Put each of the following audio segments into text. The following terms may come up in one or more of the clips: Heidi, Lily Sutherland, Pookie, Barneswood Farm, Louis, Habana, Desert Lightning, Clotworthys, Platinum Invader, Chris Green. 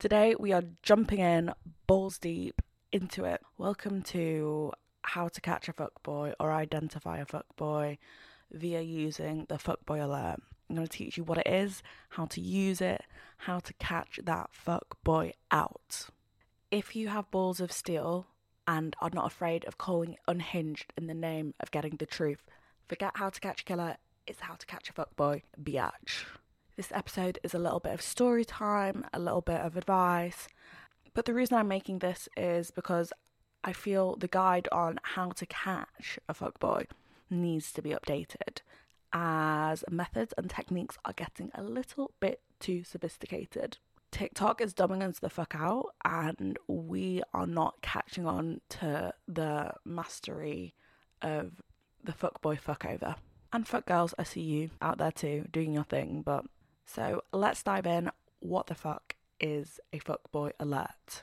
Today we are jumping in balls deep into it. Welcome to how to catch a fuckboy or identify a fuckboy via using the fuckboy alert. I'm going to teach you what it is, how to use it, how to catch that fuckboy out. If you have balls of steel and are not afraid of calling unhinged in the name of getting the truth, forget how to catch a killer, it's how to catch a fuckboy, biatch. This episode is a little bit of story time, a little bit of advice, but the reason I'm making this is because I feel the guide on how to catch a fuckboy needs to be updated as methods and techniques are getting a little bit too sophisticated. TikTok is dumbing us the fuck out and we are not catching on to the mastery of the fuckboy fuckover. And fuck girls, I see you out there too, doing your thing, but... So let's dive in. What the fuck is a fuckboy alert?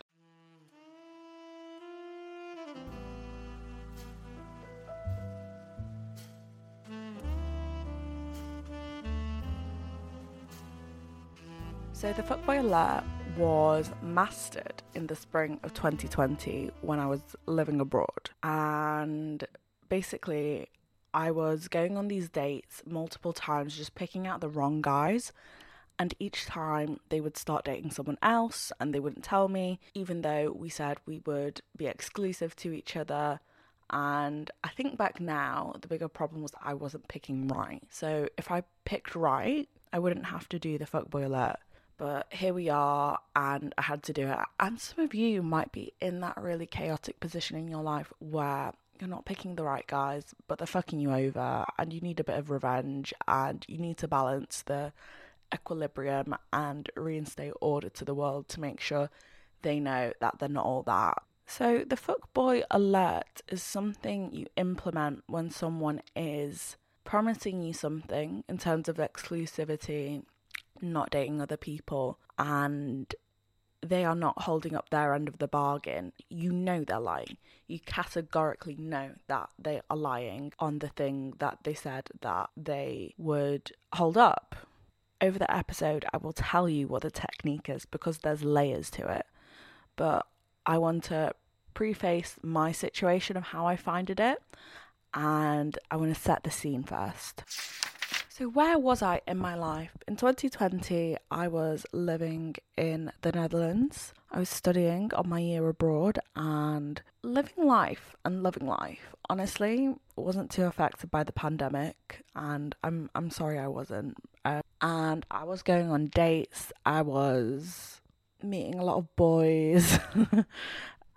So the fuckboy alert was mastered in the spring of 2020 when I was living abroad. And basically... I was going on these dates multiple times, just picking out the wrong guys, and each time they would start dating someone else and they wouldn't tell me, even though we said we would be exclusive to each other. And I think back now, the bigger problem was I wasn't picking right. So if I picked right, I wouldn't have to do the fuckboy alert. But here we are, and I had to do it. And some of you might be in that really chaotic position in your life where you're not picking the right guys, but they're fucking you over and you need a bit of revenge and you need to balance the equilibrium and reinstate order to the world to make sure they know that they're not all that. So the fuckboy alert is something you implement when someone is promising you something in terms of exclusivity, not dating other people, and they are not holding up their end of the bargain. You know they're lying. You categorically know that they are lying on the thing that they said that they would hold up. Over the episode, I will tell you what the technique is because there's layers to it. But I want to preface my situation of how I found it, and I want to set the scene first. So where was I in my life? In 2020, I was living in the Netherlands. I was studying on my year abroad and living life and loving life. Honestly, wasn't too affected by the pandemic, and I'm sorry I wasn't. And I was going on dates. I was meeting a lot of boys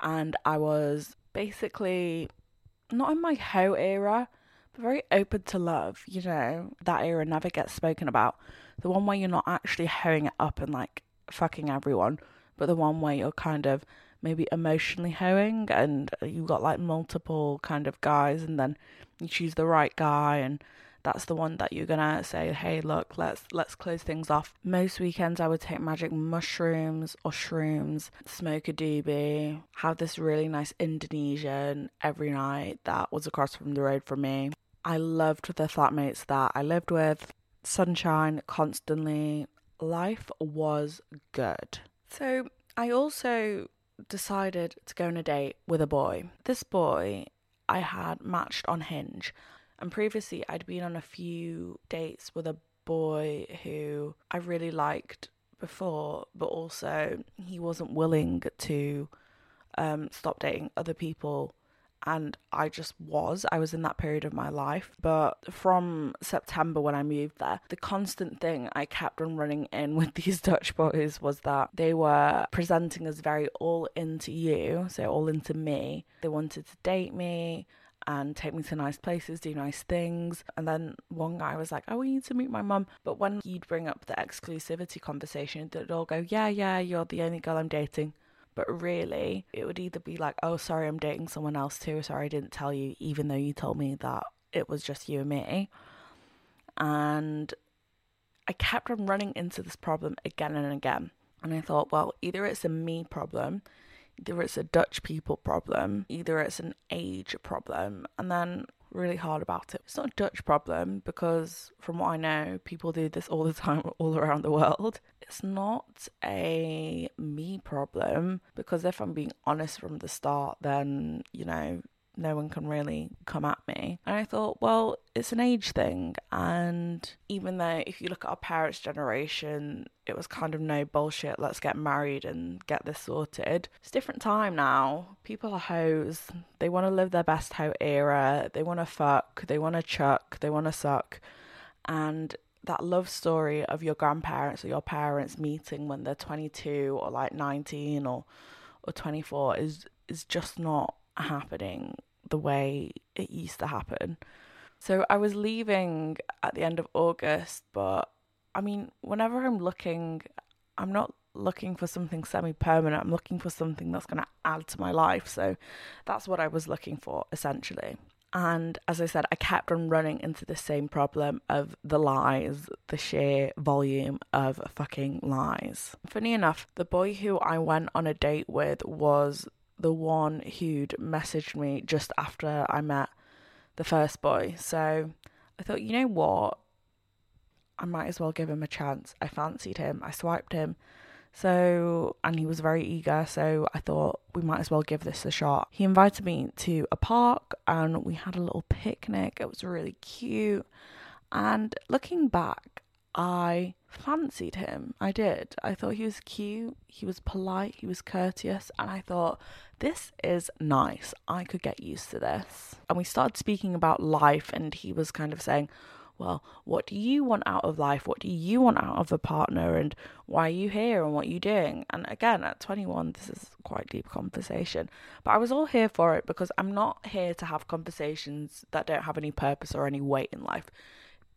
and I was basically not in my hoe era, very open to love, you know, that era never gets spoken about. The one where you're not actually hoeing it up and like fucking everyone, but the one where you're kind of maybe emotionally hoeing and you've got like multiple kind of guys and then you choose the right guy and that's the one that you're gonna say, hey, look, let's close things off. Most weekends I would take magic mushrooms or shrooms, smoke a doobie, have this really nice Indonesian every night that was across from the road from me. I loved the flatmates that I lived with, sunshine constantly, life was good. So I also decided to go on a date with a boy. This boy I had matched on Hinge, and previously I'd been on a few dates with a boy who I really liked before, but also he wasn't willing to stop dating other people. And I was in that period of my life. But from September when I moved there, the constant thing I kept on running in with these Dutch boys was that they were presenting as very all into you, so all into me. They wanted to date me and take me to nice places, do nice things. And then one guy was like, oh, I need to meet my mum. But when he'd bring up the exclusivity conversation, they'd all go, yeah, you're the only girl I'm dating. But really, it would either be like, oh, sorry, I'm dating someone else too. Sorry, I didn't tell you, even though you told me that it was just you and me. And I kept on running into this problem again and again. And I thought, well, either it's a me problem, either it's a Dutch people problem, either it's an age problem. And then really hard about it. It's not a Dutch problem because from what I know, people do this all the time all around the world. it's not a me problem, because if I'm being honest from the start, then, you know, no one can really come at me. And I thought, well, it's an age thing. And even though if you look at our parents' generation, it was kind of no bullshit, let's get married and get this sorted. It's a different time now. People are hoes. They want to live their best hoe era. They want to fuck. They want to chuck. They want to suck. And that love story of your grandparents or your parents meeting when they're 22 or like 19 or 24 is just not happening the way it used to happen. So I was leaving at the end of August, but I mean, whenever I'm looking, I'm not looking for something semi-permanent. I'm looking for something that's going to add to my life. So that's what I was looking for, essentially. And as I said, I kept on running into the same problem of the lies, the sheer volume of fucking lies. Funny enough, the boy who I went on a date with was the one who'd messaged me just after I met the first boy. So I thought, you know what? I might as well give him a chance. I fancied him. I swiped him. So, and he was very eager. So I thought we might as well give this a shot. He invited me to a park and we had a little picnic. It was really cute. And looking back, I fancied him. I did. I thought he was cute, he was polite, he was courteous, and I thought, this is nice, I could get used to this. And we started speaking about life, and he was kind of saying, well, what do you want out of life? What do you want out of a partner? And why are you here? And what are you doing? And again, at 21, this is quite deep conversation. But I was all here for it, because I'm not here to have conversations that don't have any purpose or any weight in life.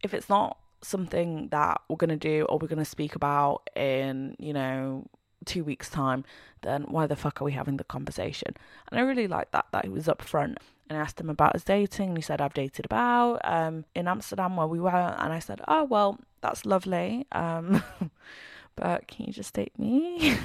If it's not something that we're going to do or we're going to speak about in, you know, 2 weeks time, then why the fuck are we having the conversation? And I really liked that he was upfront. And I asked him about his dating, and he said, I've dated about in Amsterdam where we were. And I said, oh, well, that's lovely, but can you just date me?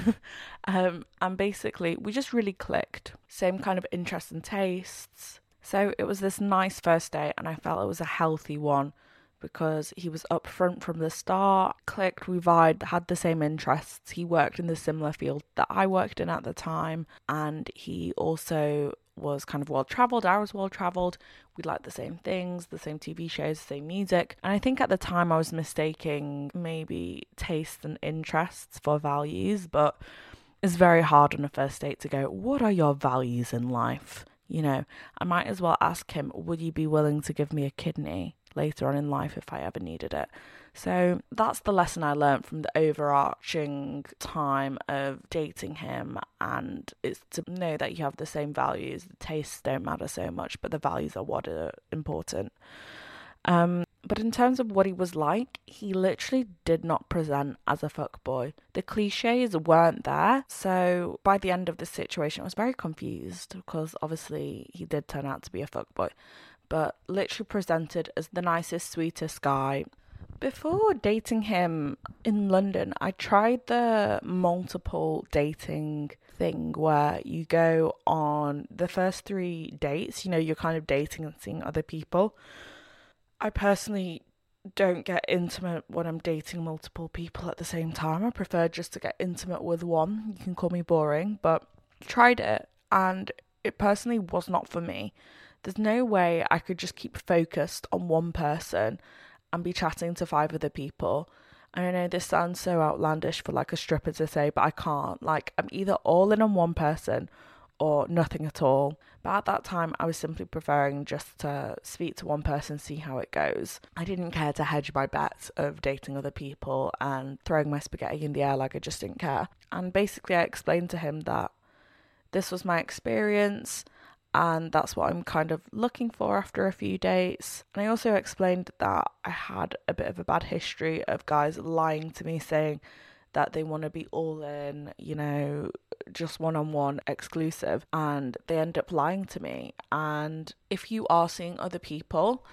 And basically we just really clicked, same kind of interests and tastes. So it was this nice first date, and I felt it was a healthy one, because he was upfront from the start, clicked, we vibed, had the same interests. He worked in the similar field that I worked in at the time, and he also was kind of well-travelled. I was well-travelled. We liked the same things, the same TV shows, the same music. And I think at the time I was mistaking maybe taste and interests for values, but it's very hard on a first date to go, what are your values in life? You know, I might as well ask him, would you be willing to give me a kidney later on in life if I ever needed it? So that's the lesson I learned from the overarching time of dating him, and it's to know that you have the same values. The tastes don't matter so much, but the values are what are important. But in terms of what he was like, he literally did not present as a fuckboy. The cliches weren't there. So by the end of the situation, I was very confused, because obviously he did turn out to be a fuckboy, but literally presented as the nicest, sweetest guy. Before dating him in London, I tried the multiple dating thing where you go on the first 3 dates, you know, you're kind of dating and seeing other people. I personally don't get intimate when I'm dating multiple people at the same time. I prefer just to get intimate with one. You can call me boring, but tried it, and it personally was not for me. There's no way I could just keep focused on one person and be chatting to 5 other people. I know this sounds so outlandish for like a stripper to say, but I can't. Like, I'm either all in on one person or nothing at all. But at that time, I was simply preferring just to speak to one person, see how it goes. I didn't care to hedge my bets of dating other people and throwing my spaghetti in the air. Like, I just didn't care. And basically, I explained to him that this was my experience, and that's what I'm kind of looking for after a few dates. And I also explained that I had a bit of a bad history of guys lying to me, saying that they want to be all in, you know, just one-on-one exclusive, and they end up lying to me. And if you are seeing other people,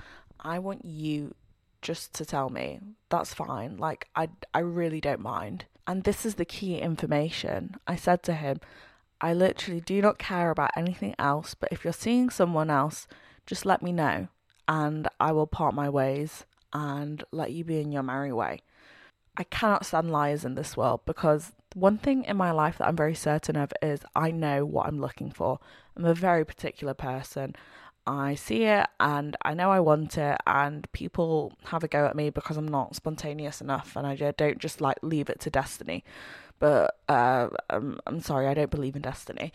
I want you just to tell me. That's fine. Like, I really don't mind. And this is the key information. I said to him, I literally do not care about anything else, but if you're seeing someone else, just let me know and I will part my ways and let you be in your merry way. I cannot stand liars in this world, because one thing in my life that I'm very certain of is I know what I'm looking for. I'm a very particular person. I see it and I know I want it, and people have a go at me because I'm not spontaneous enough and I don't just like leave it to destiny. But I'm sorry, I don't believe in destiny.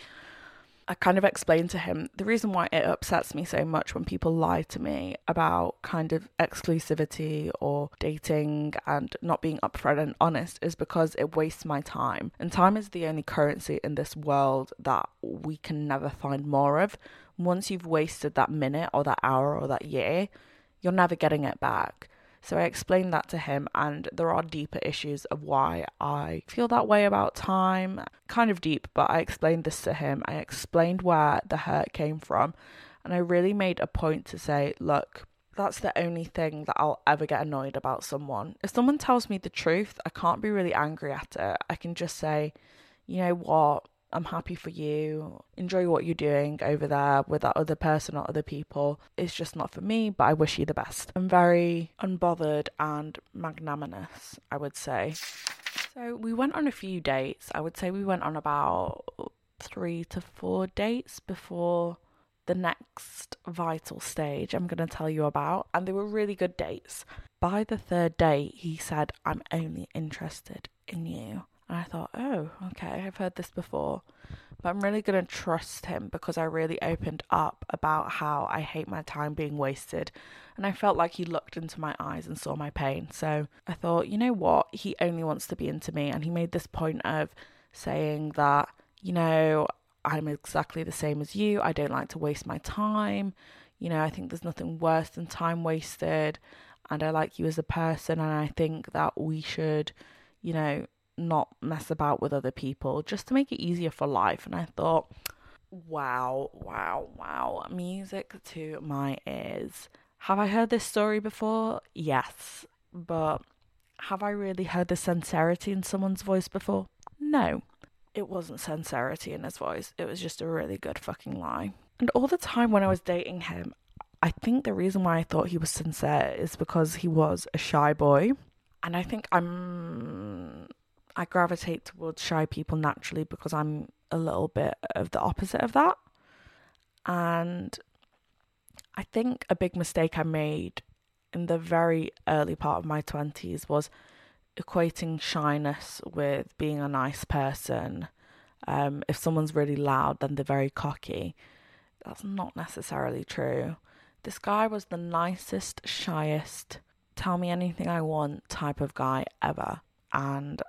I kind of explained to him the reason why it upsets me so much when people lie to me about kind of exclusivity or dating and not being upfront and honest is because it wastes my time. And time is the only currency in this world that we can never find more of. Once you've wasted that minute or that hour or that year, you're never getting it back. So I explained that to him, and there are deeper issues of why I feel that way about time. Kind of deep, but I explained this to him. I explained where the hurt came from, and I really made a point to say, look, that's the only thing that I'll ever get annoyed about someone. If someone tells me the truth, I can't be really angry at it. I can just say, you know what, I'm happy for you. Enjoy what you're doing over there with that other person or other people. It's just not for me, but I wish you the best. I'm very unbothered and magnanimous, I would say. So we went on a few dates. I would say we went on about 3 to 4 dates before the next vital stage I'm going to tell you about. And they were really good dates. By the 3rd date, he said, I'm only interested in you. And I thought, oh, okay, I've heard this before. But I'm really going to trust him because I really opened up about how I hate my time being wasted. And I felt like he looked into my eyes and saw my pain. So I thought, you know what? He only wants to be into me. And he made this point of saying that, you know, I'm exactly the same as you. I don't like to waste my time. You know, I think there's nothing worse than time wasted. And I like you as a person. And I think that we should, you know, not mess about with other people just to make it easier for life. And I thought, wow, music to my ears. Have I heard this story before? Yes. But have I really heard the sincerity in someone's voice before? No. It wasn't sincerity in his voice. It was just a really good fucking lie. And all the time when I was dating him, I think the reason why I thought he was sincere is because he was a shy boy. And I think I gravitate towards shy people naturally because I'm a little bit of the opposite of that. And I think a big mistake I made in the very early part of my 20s was equating shyness with being a nice person. If someone's really loud, then they're very cocky. That's not necessarily true. This guy was the nicest, shyest, tell me anything I want type of guy ever. And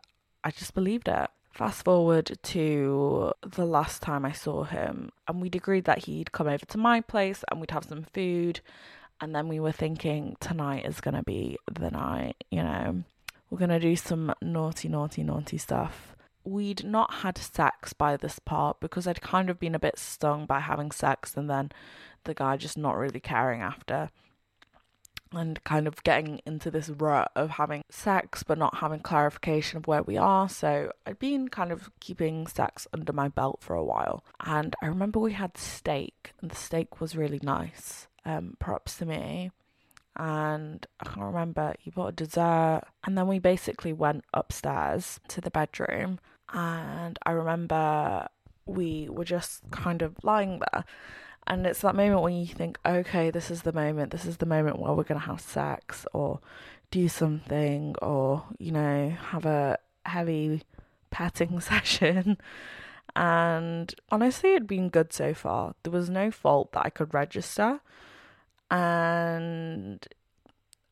I just believed it. Fast forward to the last time I saw him, and we'd agreed that he'd come over to my place and we'd have some food. And then we were thinking, tonight is going to be the night, you know, we're going to do some naughty stuff. We'd not had sex by this part because I'd kind of been a bit stung by having sex and then the guy just not really caring after. And kind of getting into this rut of having sex but not having clarification of where we are. So I'd been kind of keeping sex under my belt for a while. And I remember we had steak, and the steak was really nice, props to me. And I can't remember, he bought a dessert. And then we basically went upstairs to the bedroom. And I remember we were just kind of lying there. And it's that moment when you think, okay, this is the moment where we're going to have sex or do something or, you know, have a heavy petting session. And honestly, it'd been good so far. There was no fault that I could register. And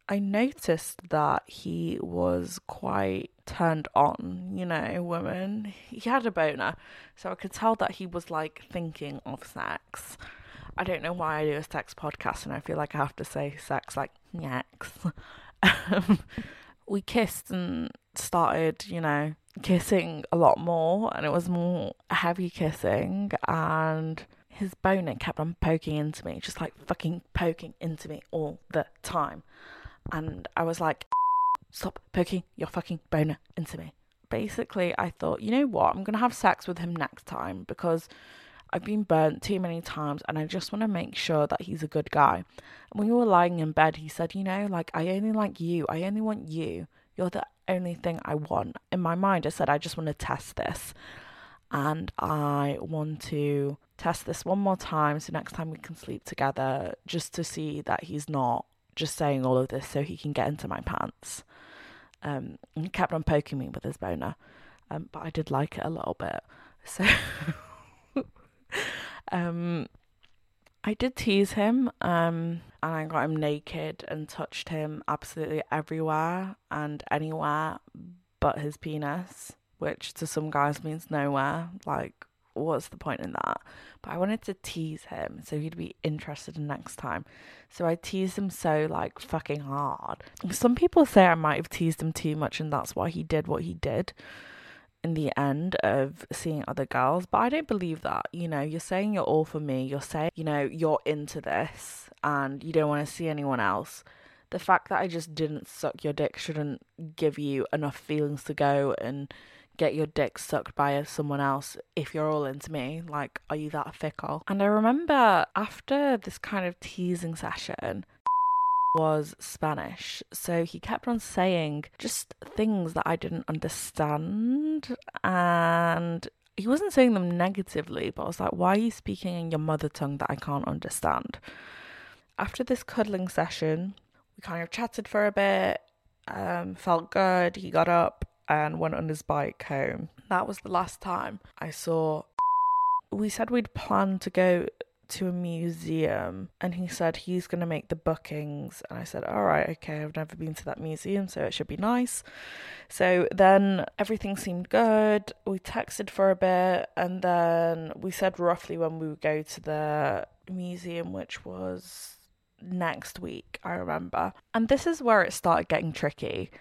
I noticed that he was quite turned on, you know, women. He had a boner. So I could tell that he was like thinking of sex. I don't know why I do a sex podcast and I feel like I have to say sex like next. We kissed and started, you know, kissing a lot more, and it was more heavy kissing, and his boner kept on poking into me, just like fucking poking into me all the time. And I was like, stop poking your fucking boner into me. Basically, I thought, you know what? I'm going to have sex with him next time because I've been burnt too many times and I just want to make sure that he's a good guy. And when we were lying in bed, he said, you know, like, I only like you. I only want you. You're the only thing I want. In my mind, I said, I just want to test this. And I want to test this one more time, so next time we can sleep together, just to see that he's not just saying all of this so he can get into my pants. And he kept on poking me with his boner. But I did like it a little bit. So I did tease him, and I got him naked and touched him absolutely everywhere and anywhere but his penis, which to some guys means nowhere. Like, what's the point in that? But I wanted to tease him so he'd be interested in next time. So I teased him so, like, fucking hard. Some people say I might have teased him too much, and that's why he did what he did in the end of seeing other girls. But I don't believe that. You know, you're saying you're all for me. You're saying, you know, you're into this and you don't want to see anyone else. The fact that I just didn't suck your dick shouldn't give you enough feelings to go and get your dick sucked by someone else if you're all into me. Like, are you that fickle? And I remember after this kind of teasing session, was Spanish, so he kept on saying just things that I didn't understand, and he wasn't saying them negatively, but I was like, why are you speaking in your mother tongue that I can't understand? After this cuddling session, we kind of chatted for a bit, felt good. He got up and went on his bike home. That was the last time I saw. We said we'd planned to go to a museum, and he said he's gonna make the bookings, and I said, all right, okay, I've never been to that museum, so it should be nice. So then everything seemed good. We texted for a bit, and then we said roughly when we would go to the museum, which was next week, I remember. And this is where it started getting tricky.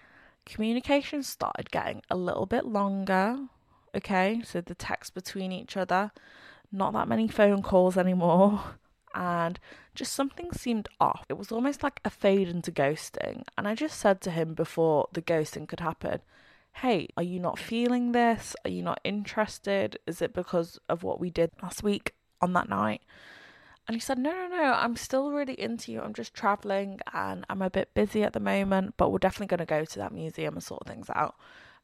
Communication started getting a little bit longer, okay? So the text between each other, not that many phone calls anymore, and just something seemed off. It was almost like a fade into ghosting, and I just said to him before the ghosting could happen, hey, are you not feeling this? Are you not interested? Is it because of what we did last week on that night? And he said, no, I'm still really into you. I'm just traveling and I'm a bit busy at the moment, but we're definitely going to go to that museum and sort things out.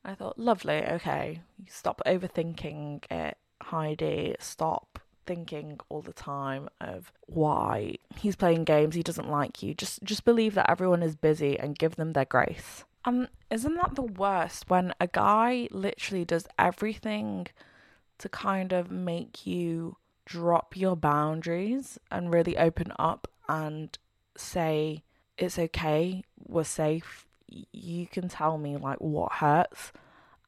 And I thought, lovely, okay, stop overthinking it, Heidi. Stop thinking all the time of why he's playing games, he doesn't like you. Just believe that everyone is busy and give them their grace. Isn't that the worst, when a guy literally does everything to kind of make you drop your boundaries and really open up and say, it's okay, we're safe, you can tell me, like, what hurts.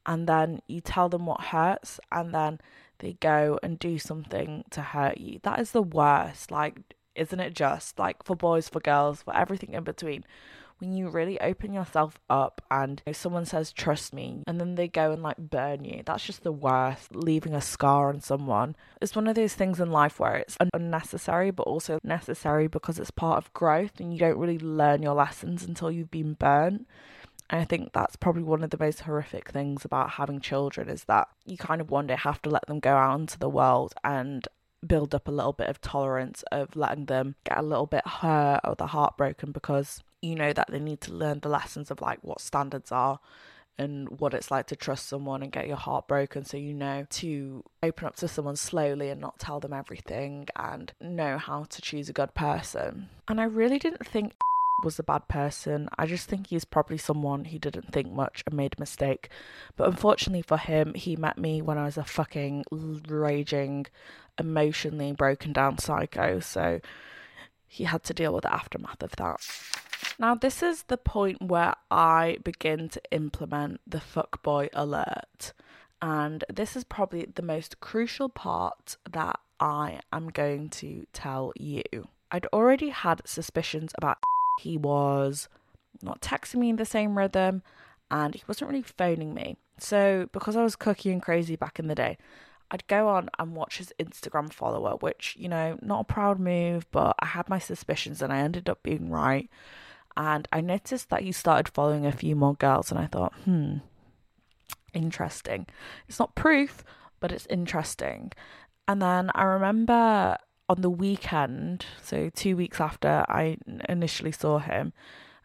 And then you tell them what hurts, and then they go and do something to hurt you. That is the worst. Like, isn't it just, like, for boys, for girls, for everything in between? When you really open yourself up and, you know, someone says, trust me, and then they go and, like, burn you. That's just the worst. Leaving a scar on someone. It's one of those things in life where it's unnecessary, but also necessary because it's part of growth, and you don't really learn your lessons until you've been burnt. And I think that's probably one of the most horrific things about having children, is that you kind of one day have to let them go out into the world and build up a little bit of tolerance of letting them get a little bit hurt or the heartbroken, because you know that they need to learn the lessons of, like, what standards are and what it's like to trust someone and get your heart broken. So you know to open up to someone slowly and not tell them everything, and know how to choose a good person. And I really didn't think was a bad person. I just think he's probably someone who didn't think much and made a mistake. But unfortunately for him, he met me when I was a fucking raging, emotionally broken down psycho, so he had to deal with the aftermath of that. Now, this is the point where I begin to implement the fuckboy alert, and this is probably the most crucial part that I am going to tell you. I'd already had suspicions about he was not texting me in the same rhythm, and he wasn't really phoning me. So because I was cookie and crazy back in the day, I'd go on and watch his Instagram follower, which, you know, not a proud move, but I had my suspicions and I ended up being right. And I noticed that he started following a few more girls, and I thought, interesting. It's not proof, but it's interesting. And then I remember on the weekend, so 2 weeks after I initially saw him,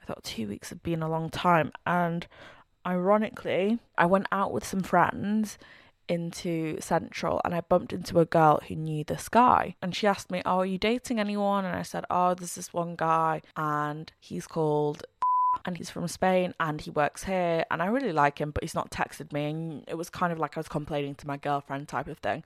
I thought 2 weeks had been a long time, and Ironically, I went out with some friends into Central and I bumped into a girl who knew this guy, and she asked me, "Oh, are you dating anyone?" And I said, "Oh, there's this one guy and he's called and he's from Spain and he works here and I really like him, but he's not texted me." And it was kind of like I was complaining to my girlfriend type of thing.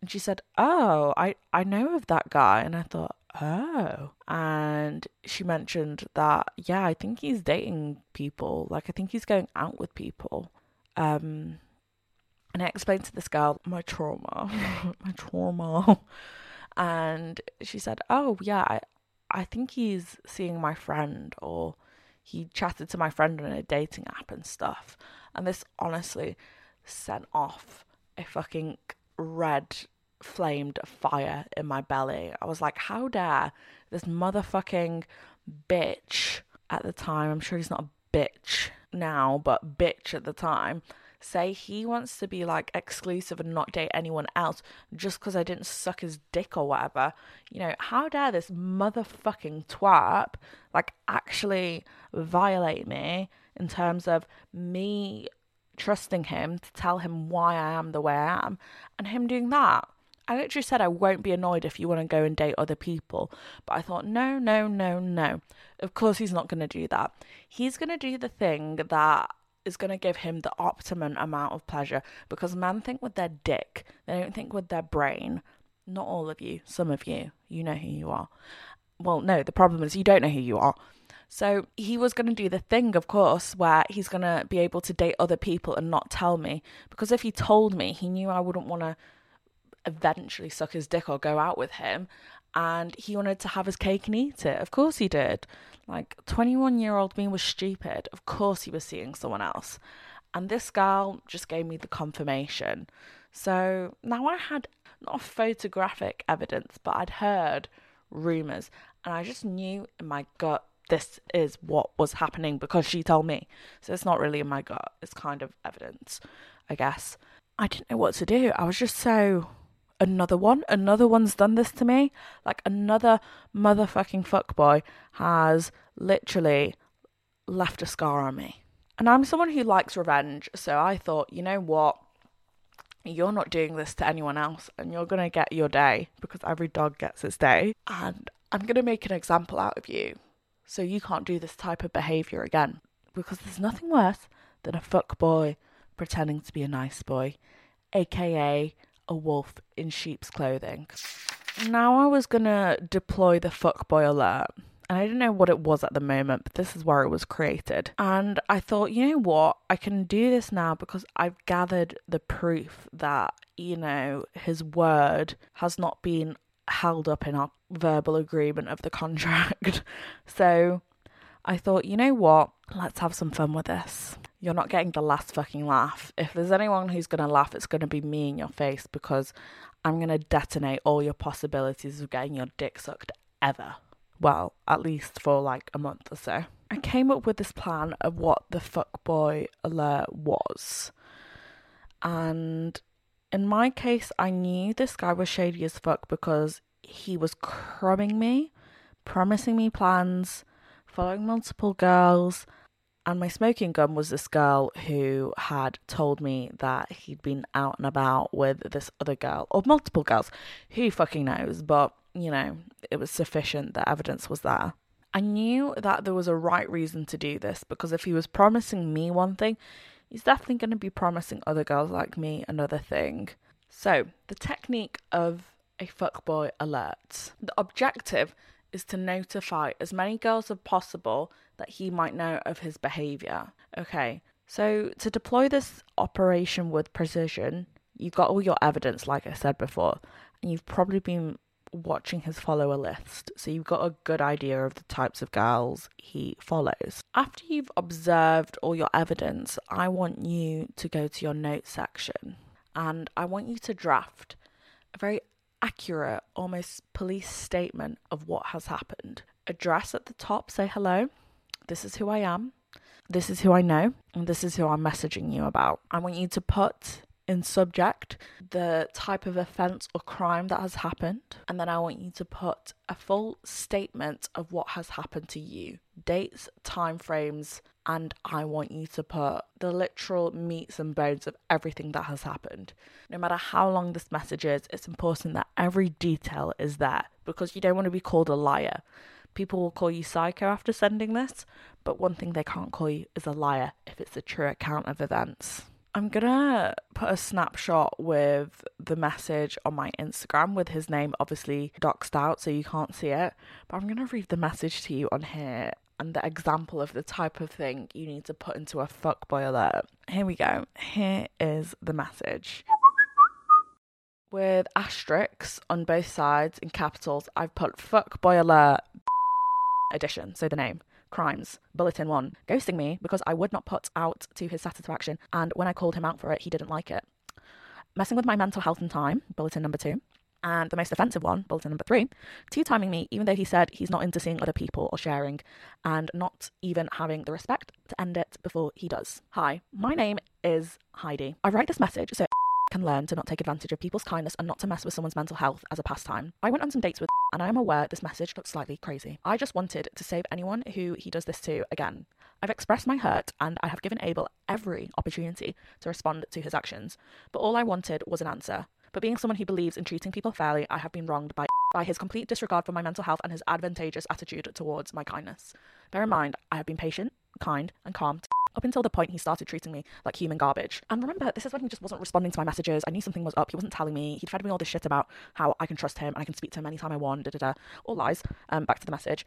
And she said, "Oh, I know of that guy." And I thought, "Oh." And she mentioned that, "Yeah, I think he's dating people. Like, I think he's going out with people." And I explained to this girl my trauma. And she said, "Oh, yeah, I think he's seeing my friend, or he chatted to my friend on a dating app and stuff." And this honestly sent off a fucking red flamed fire in my belly. I was like, how dare this motherfucking bitch at the time, I'm sure he's not a bitch now, but bitch at the time, say he wants to be like exclusive and not date anyone else just because I didn't suck his dick or whatever. You know, how dare this motherfucking twerp like actually violate me in terms of me trusting him to tell him why I am the way I am and him doing that. I literally said, "I won't be annoyed if you want to go and date other people." But I thought, no. Of course he's not going to do that. He's going to do the thing that is going to give him the optimum amount of pleasure, because men think with their dick. They don't think with their brain. Not all of you. Some of you. You know who you are. Well, no, the problem is you don't know who you are. So he was going to do the thing, of course, where he's going to be able to date other people and not tell me. Because if he told me, he knew I wouldn't want to eventually suck his dick or go out with him. And he wanted to have his cake and eat it. Of course he did. Like, 21-year-old me was stupid. Of course he was seeing someone else. And this girl just gave me the confirmation. So now I had not photographic evidence, but I'd heard rumours. And I just knew in my gut this is what was happening because she told me. So it's not really in my gut. It's kind of evidence, I guess. I didn't know what to do. I was just so... Another one's done this to me. Like, another motherfucking fuckboy has literally left a scar on me. And I'm someone who likes revenge, so I thought, you know what? You're not doing this to anyone else, and you're going to get your day, because every dog gets its day. And I'm going to make an example out of you, so you can't do this type of behaviour again. Because there's nothing worse than a fuckboy pretending to be a nice boy, aka a wolf in sheep's clothing. Now I was gonna deploy the fuckboy alert, and I didn't know what it was at the moment, but this is where it was created. And I thought, you know what, I can do this now because I've gathered the proof that, you know, his word has not been held up in our verbal agreement of the contract. So I thought, you know what, let's have some fun with this. You're not getting the last fucking laugh. If there's anyone who's going to laugh, it's going to be me in your face, because I'm going to detonate all your possibilities of getting your dick sucked ever. Well, at least for like a month or so. I came up with this plan of what the fuckboy alert was. And in my case, I knew this guy was shady as fuck because he was crumbing me, promising me plans, following multiple girls. And my smoking gun was this girl who had told me that he'd been out and about with this other girl, or multiple girls, who fucking knows, but, you know, it was sufficient, the evidence was there. I knew that there was a right reason to do this, because if he was promising me one thing, he's definitely going to be promising other girls like me another thing. So, the technique of a fuckboy alert. The objective is to notify as many girls as possible that he might know of his behaviour. Okay, so to deploy this operation with precision, you've got all your evidence, like I said before, and you've probably been watching his follower list, so you've got a good idea of the types of girls he follows. After you've observed all your evidence, I want you to go to your notes section, and I want you to draft a very accurate, almost police statement of what has happened. Address at the top, say hello. This is who I am, this is who I know, and this is who I'm messaging you about. I want you to put in subject the type of offence or crime that has happened, and then I want you to put a full statement of what has happened to you. Dates, timeframes, and I want you to put the literal meats and bones of everything that has happened. No matter how long this message is, it's important that every detail is there, because you don't want to be called a liar. People will call you psycho after sending this, but one thing they can't call you is a liar if it's a true account of events. I'm gonna put a snapshot with the message on my Instagram with his name obviously doxed out so you can't see it, but I'm gonna read the message to you on here and the example of the type of thing you need to put into a fuckboy alert. Here we go. Here is the message. With asterisks on both sides in capitals, I've put fuckboy alert edition, so the name. Crimes, bulletin 1, ghosting me because I would not put out to his satisfaction, and when I called him out for it, he didn't like it. Messing with my mental health and time, bulletin number 2, and the most offensive one, bulletin number 3, two-timing me even though he said he's not into seeing other people or sharing, and not even having the respect to end it before he does. Hi, my name is Heidi. I write this message so can learn to not take advantage of people's kindness and not to mess with someone's mental health as a pastime. I went on some dates with and I am aware this message looks slightly crazy. I just wanted to save anyone who he does this to again. I've expressed my hurt and I have given Abel every opportunity to respond to his actions, but all I wanted was an answer. But being someone who believes in treating people fairly, I have been wronged by his complete disregard for my mental health and his advantageous attitude towards my kindness. Bear in mind, I have been patient, kind and calm up until the point he started treating me like human garbage. And remember, this is when he just wasn't responding to my messages. I knew something was up. He wasn't telling me. He'd fed me all this shit about how I can trust him and I can speak to him anytime I want, all lies. Back to the message.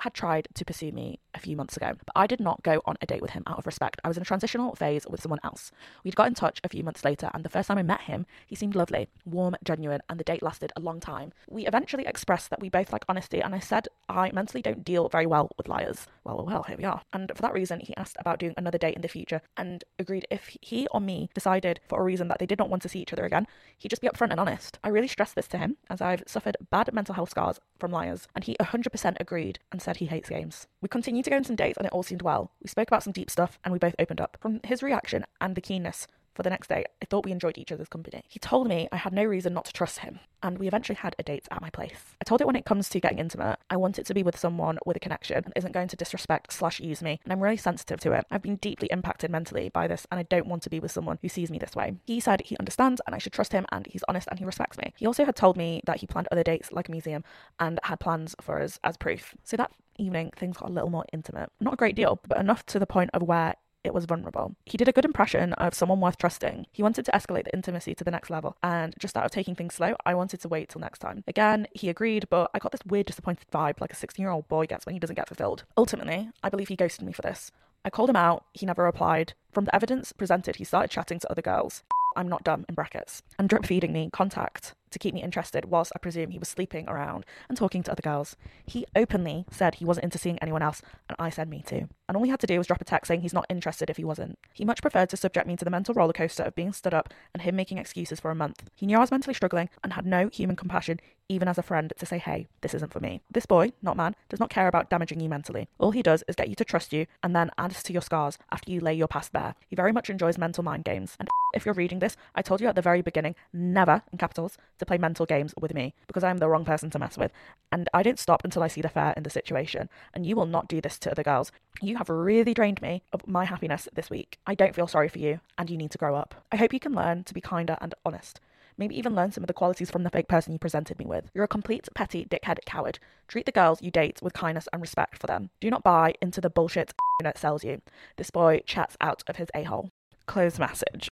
Had tried to pursue me a few months ago, but I did not go on a date with him out of respect. I was in a transitional phase with someone else. We'd got in touch a few months later, and the first time I met him, he seemed lovely, warm, genuine, and the date lasted a long time. We eventually expressed that we both like honesty, and I said I mentally don't deal very well with liars. Well, here we are. And for that reason, he asked about doing another date in the future and agreed if he or me decided for a reason that they did not want to see each other again, he'd just be upfront and honest. I really stressed this to him, as I've suffered bad mental health scars from liars, and he 100% agreed and said he hates games. We continued to go on some dates and it all seemed well. We spoke about some deep stuff and we both opened up. From his reaction and the keenness for the next day, I thought we enjoyed each other's company. He told me I had no reason not to trust him, and we eventually had a date at my place. I told it when it comes to getting intimate, I want it to be with someone with a connection and isn't going to disrespect/use me, and I'm really sensitive to it. I've been deeply impacted mentally by this, and I don't want to be with someone who sees me this way. He said he understands and I should trust him, and he's honest and he respects me. He also had told me that he planned other dates like a museum and had plans for us as proof. So that evening, things got a little more intimate. Not a great deal, but enough to the point of where it was vulnerable. He did a good impression of someone worth trusting. He wanted to escalate the intimacy to the next level, and just out of taking things slow, I wanted to wait till next time. Again, he agreed, but I got this weird disappointed vibe like a 16-year-old boy gets when he doesn't get fulfilled. Ultimately, I believe he ghosted me for this. I called him out, he never replied. From the evidence presented, he started chatting to other girls. I'm not dumb in brackets. And drip feeding me contact to keep me interested, whilst I presume he was sleeping around and talking to other girls. He openly said he wasn't into seeing anyone else, and I said me too. And all he had to do was drop a text saying he's not interested if he wasn't. He much preferred to subject me to the mental roller coaster of being stood up and him making excuses for a month. He knew I was mentally struggling and had no human compassion, even as a friend, to say, hey, this isn't for me. This boy, not man, does not care about damaging you mentally. All he does is get you to trust you and then adds to your scars after you lay your past bare. He very much enjoys mental mind games. And if you're reading this, I told you at the very beginning, never, in capitals, to play mental games with me, because I am the wrong person to mess with, and I don't stop until I see the fair in the situation, and you will not do this to other girls. You have really drained me of my happiness this week. I don't feel sorry for you, and you need to grow up. I hope you can learn to be kinder and honest. Maybe even learn some of the qualities from the fake person you presented me with. You're a complete petty dickhead coward. Treat the girls you date with kindness and respect for them. Do not buy into the bullshit that sells you. This boy chats out of his a-hole. Closed message.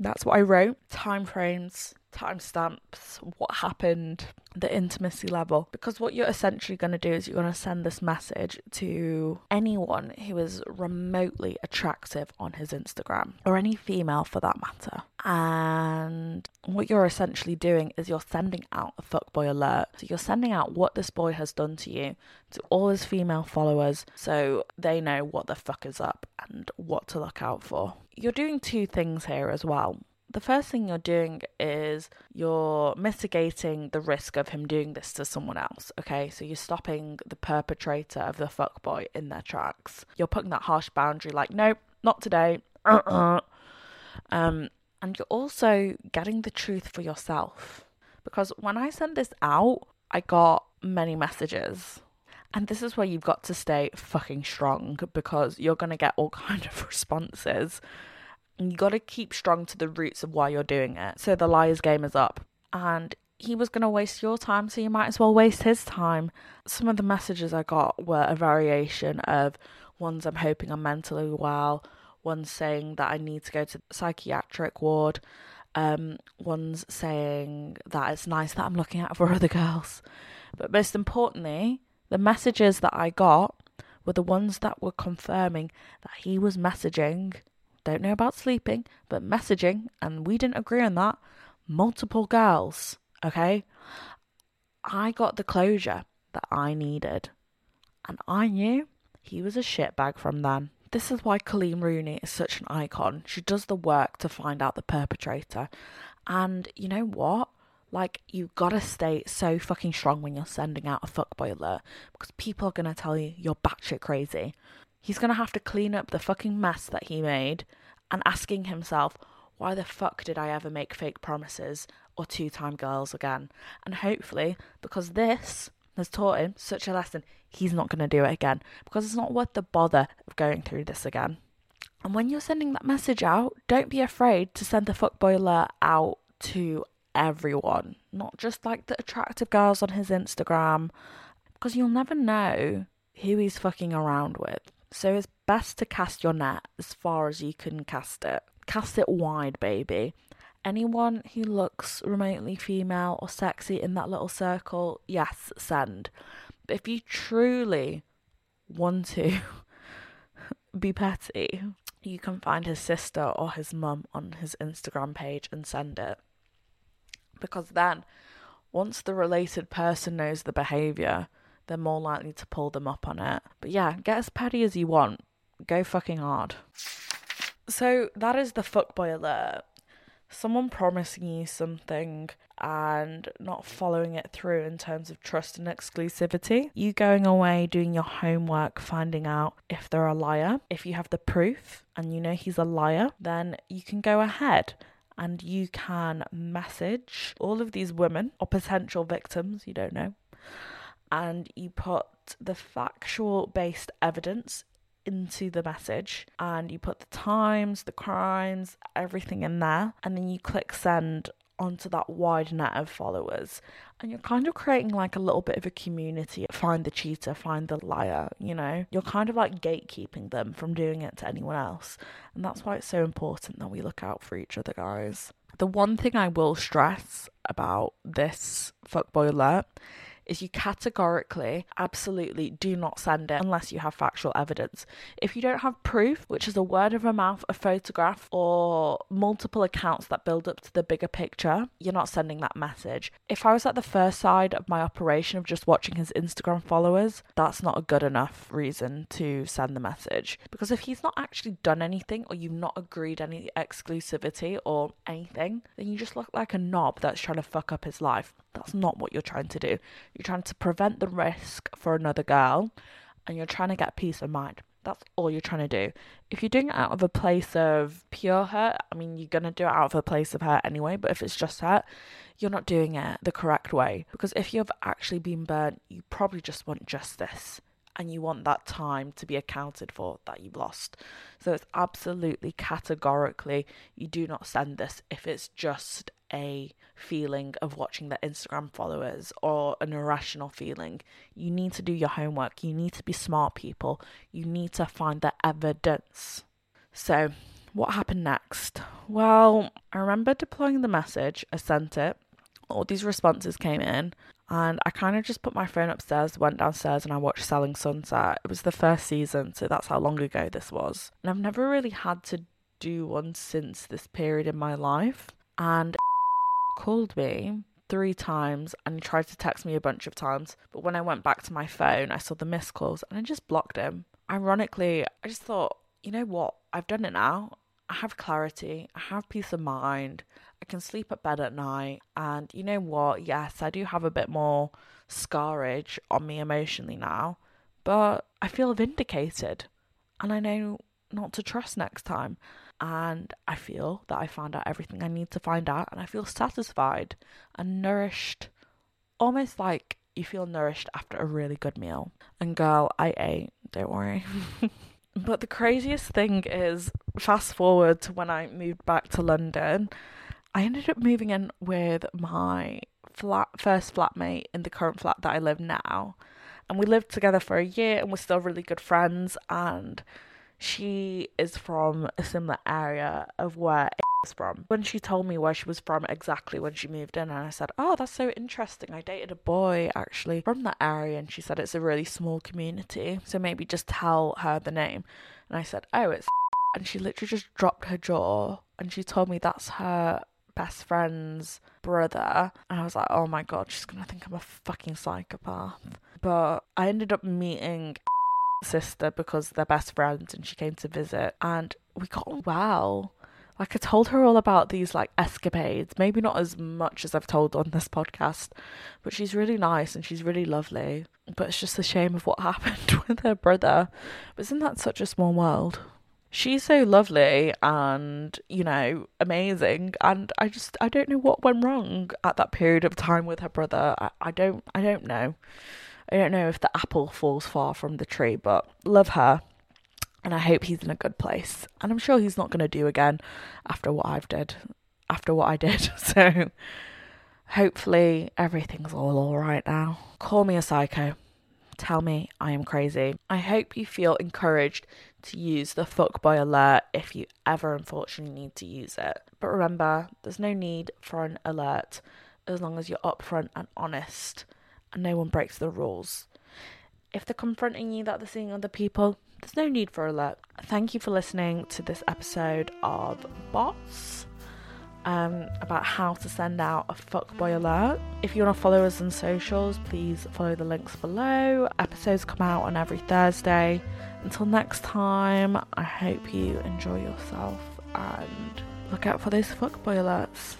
That's what I wrote. Time frames, timestamps, what happened, the intimacy level. Because what you're essentially going to do is you're going to send this message to anyone who is remotely attractive on his Instagram, or any female for that matter. And what you're essentially doing is you're sending out a fuckboy alert. So you're sending out what this boy has done to you to all his female followers, so they know what the fuck is up and what to look out for. You're doing two things here as well. The first thing you're doing is you're mitigating the risk of him doing this to someone else, okay? So you're stopping the perpetrator of the fuckboy in their tracks. You're putting that harsh boundary like, nope, not today. And you're also getting the truth for yourself. Because when I sent this out, I got many messages. And this is where you've got to stay fucking strong, because you're going to get all kinds of responses. And you got to keep strong to the roots of why you're doing it. So the liar's game is up, and he was going to waste your time, so you might as well waste his time. Some of the messages I got were a variation of ones I'm hoping I'm mentally well, one's saying that I need to go to the psychiatric ward, one's saying that it's nice that I'm looking out for other girls. But most importantly, the messages that I got were the ones that were confirming that he was messaging, don't know about sleeping, but messaging, and we didn't agree on that, multiple girls. Okay, I got the closure that I needed, and I knew he was a shitbag from then. This is why Colleen Rooney is such an icon. She does the work to find out the perpetrator, and you know what? Like, you gotta stay so fucking strong when you're sending out a fuckboy alert, because people are gonna tell you you're batshit crazy. He's gonna have to clean up the fucking mess that he made, and asking himself, why the fuck did I ever make fake promises or two-time girls again? And hopefully, because this has taught him such a lesson, he's not going to do it again, because it's not worth the bother of going through this again. And when you're sending that message out, don't be afraid to send the fuckboy alert out to everyone, not just like the attractive girls on his Instagram, because you'll never know who he's fucking around with. So it's best to cast your net as far as you can cast it. Cast it wide, baby. Anyone who looks remotely female or sexy in that little circle, yes, send. But if you truly want to be petty, you can find his sister or his mum on his Instagram page and send it. Because then, once the related person knows the behaviour, they're more likely to pull them up on it. But yeah, get as petty as you want. Go fucking hard. So that is the fuckboy alert. Someone promising you something and not following it through in terms of trust and exclusivity. You going away, doing your homework, finding out if they're a liar. If you have the proof and you know he's a liar, then you can go ahead and you can message all of these women or potential victims, you don't know, and you put the factual-based evidence into the message, and you put the times, the crimes, everything in there, and then you click send onto that wide net of followers, and you're kind of creating like a little bit of a community. Find the cheater, find the liar, you know, you're kind of like gatekeeping them from doing it to anyone else, and that's why it's so important that we look out for each other, guys. The one thing I will stress about this fuckboy alert is you categorically, absolutely do not send it unless you have factual evidence. If you don't have proof, which is a word of a mouth, a photograph, or multiple accounts that build up to the bigger picture, you're not sending that message. If I was at the first side of my operation of just watching his Instagram followers, that's not a good enough reason to send the message. Because if he's not actually done anything, or you've not agreed any exclusivity or anything, then you just look like a knob that's trying to fuck up his life. That's not what you're trying to do. You're trying to prevent the risk for another girl, and you're trying to get peace of mind. That's all you're trying to do. If you're doing it out of a place of pure hurt, I mean, you're going to do it out of a place of hurt anyway, but if it's just hurt, you're not doing it the correct way. Because if you've actually been burnt, you probably just want justice, and you want that time to be accounted for that you've lost. So it's absolutely categorically, you do not send this if it's just a feeling of watching their Instagram followers or an irrational feeling. You need to do your homework. You need to be smart people. You need to find the evidence. So what happened next? Well, I remember deploying the message. I sent it. All these responses came in, and I kind of just put my phone upstairs, went downstairs, and I watched Selling Sunset. It was the first season, so that's how long ago this was. And I've never really had to do one since this period in my life. And called me 3 times and tried to text me a bunch of times, but when I went back to my phone, I saw the missed calls and I just blocked him. Ironically, I just thought, you know what? I've done it now. I have clarity. I have peace of mind. I can sleep at bed at night. And you know what? Yes, I do have a bit more scarage on me emotionally now, but I feel vindicated and I know not to trust next time. And I feel that I found out everything I need to find out, and I feel satisfied and nourished, almost like you feel nourished after a really good meal. And girl, I ate, don't worry. But the craziest thing is, fast forward to when I moved back to London, I ended up moving in with my first flatmate in the current flat that I live now. And we lived together for a year and we're still really good friends. And she is from a similar area of where is from. When she told me where she was from exactly when she moved in, and I said, oh, that's so interesting. I dated a boy actually from that area. And she said, it's a really small community, so maybe just tell her the name. And I said, oh, it's. And she literally just dropped her jaw and she told me that's her best friend's brother. And I was like, oh my god, she's gonna think I'm a fucking psychopath. But I ended up meeting sister because they're best friends and she came to visit and we got on well. Like, I told her all about these like escapades, maybe not as much as I've told on this podcast, but she's really nice and she's really lovely. But it's just a shame of what happened with her brother. But isn't that such a small world? She's so lovely and, you know, amazing, and I don't know what went wrong at that period of time with her brother. I don't know. I don't know if the apple falls far from the tree, but love her. And I hope he's in a good place. And I'm sure he's not going to do again after what I did. So hopefully everything's all right now. Call me a psycho. Tell me I am crazy. I hope you feel encouraged to use the fuckboy alert if you ever unfortunately need to use it. But remember, there's no need for an alert as long as you're upfront and honest. And no one breaks the rules. If they're confronting you that they're seeing other people, there's no need for alert. Thank you for listening to this episode of Bots about how to send out a fuckboy alert. If you want to follow us on socials, please follow the links below. Episodes come out on every Thursday. Until next time, I hope you enjoy yourself and look out for those fuckboy alerts.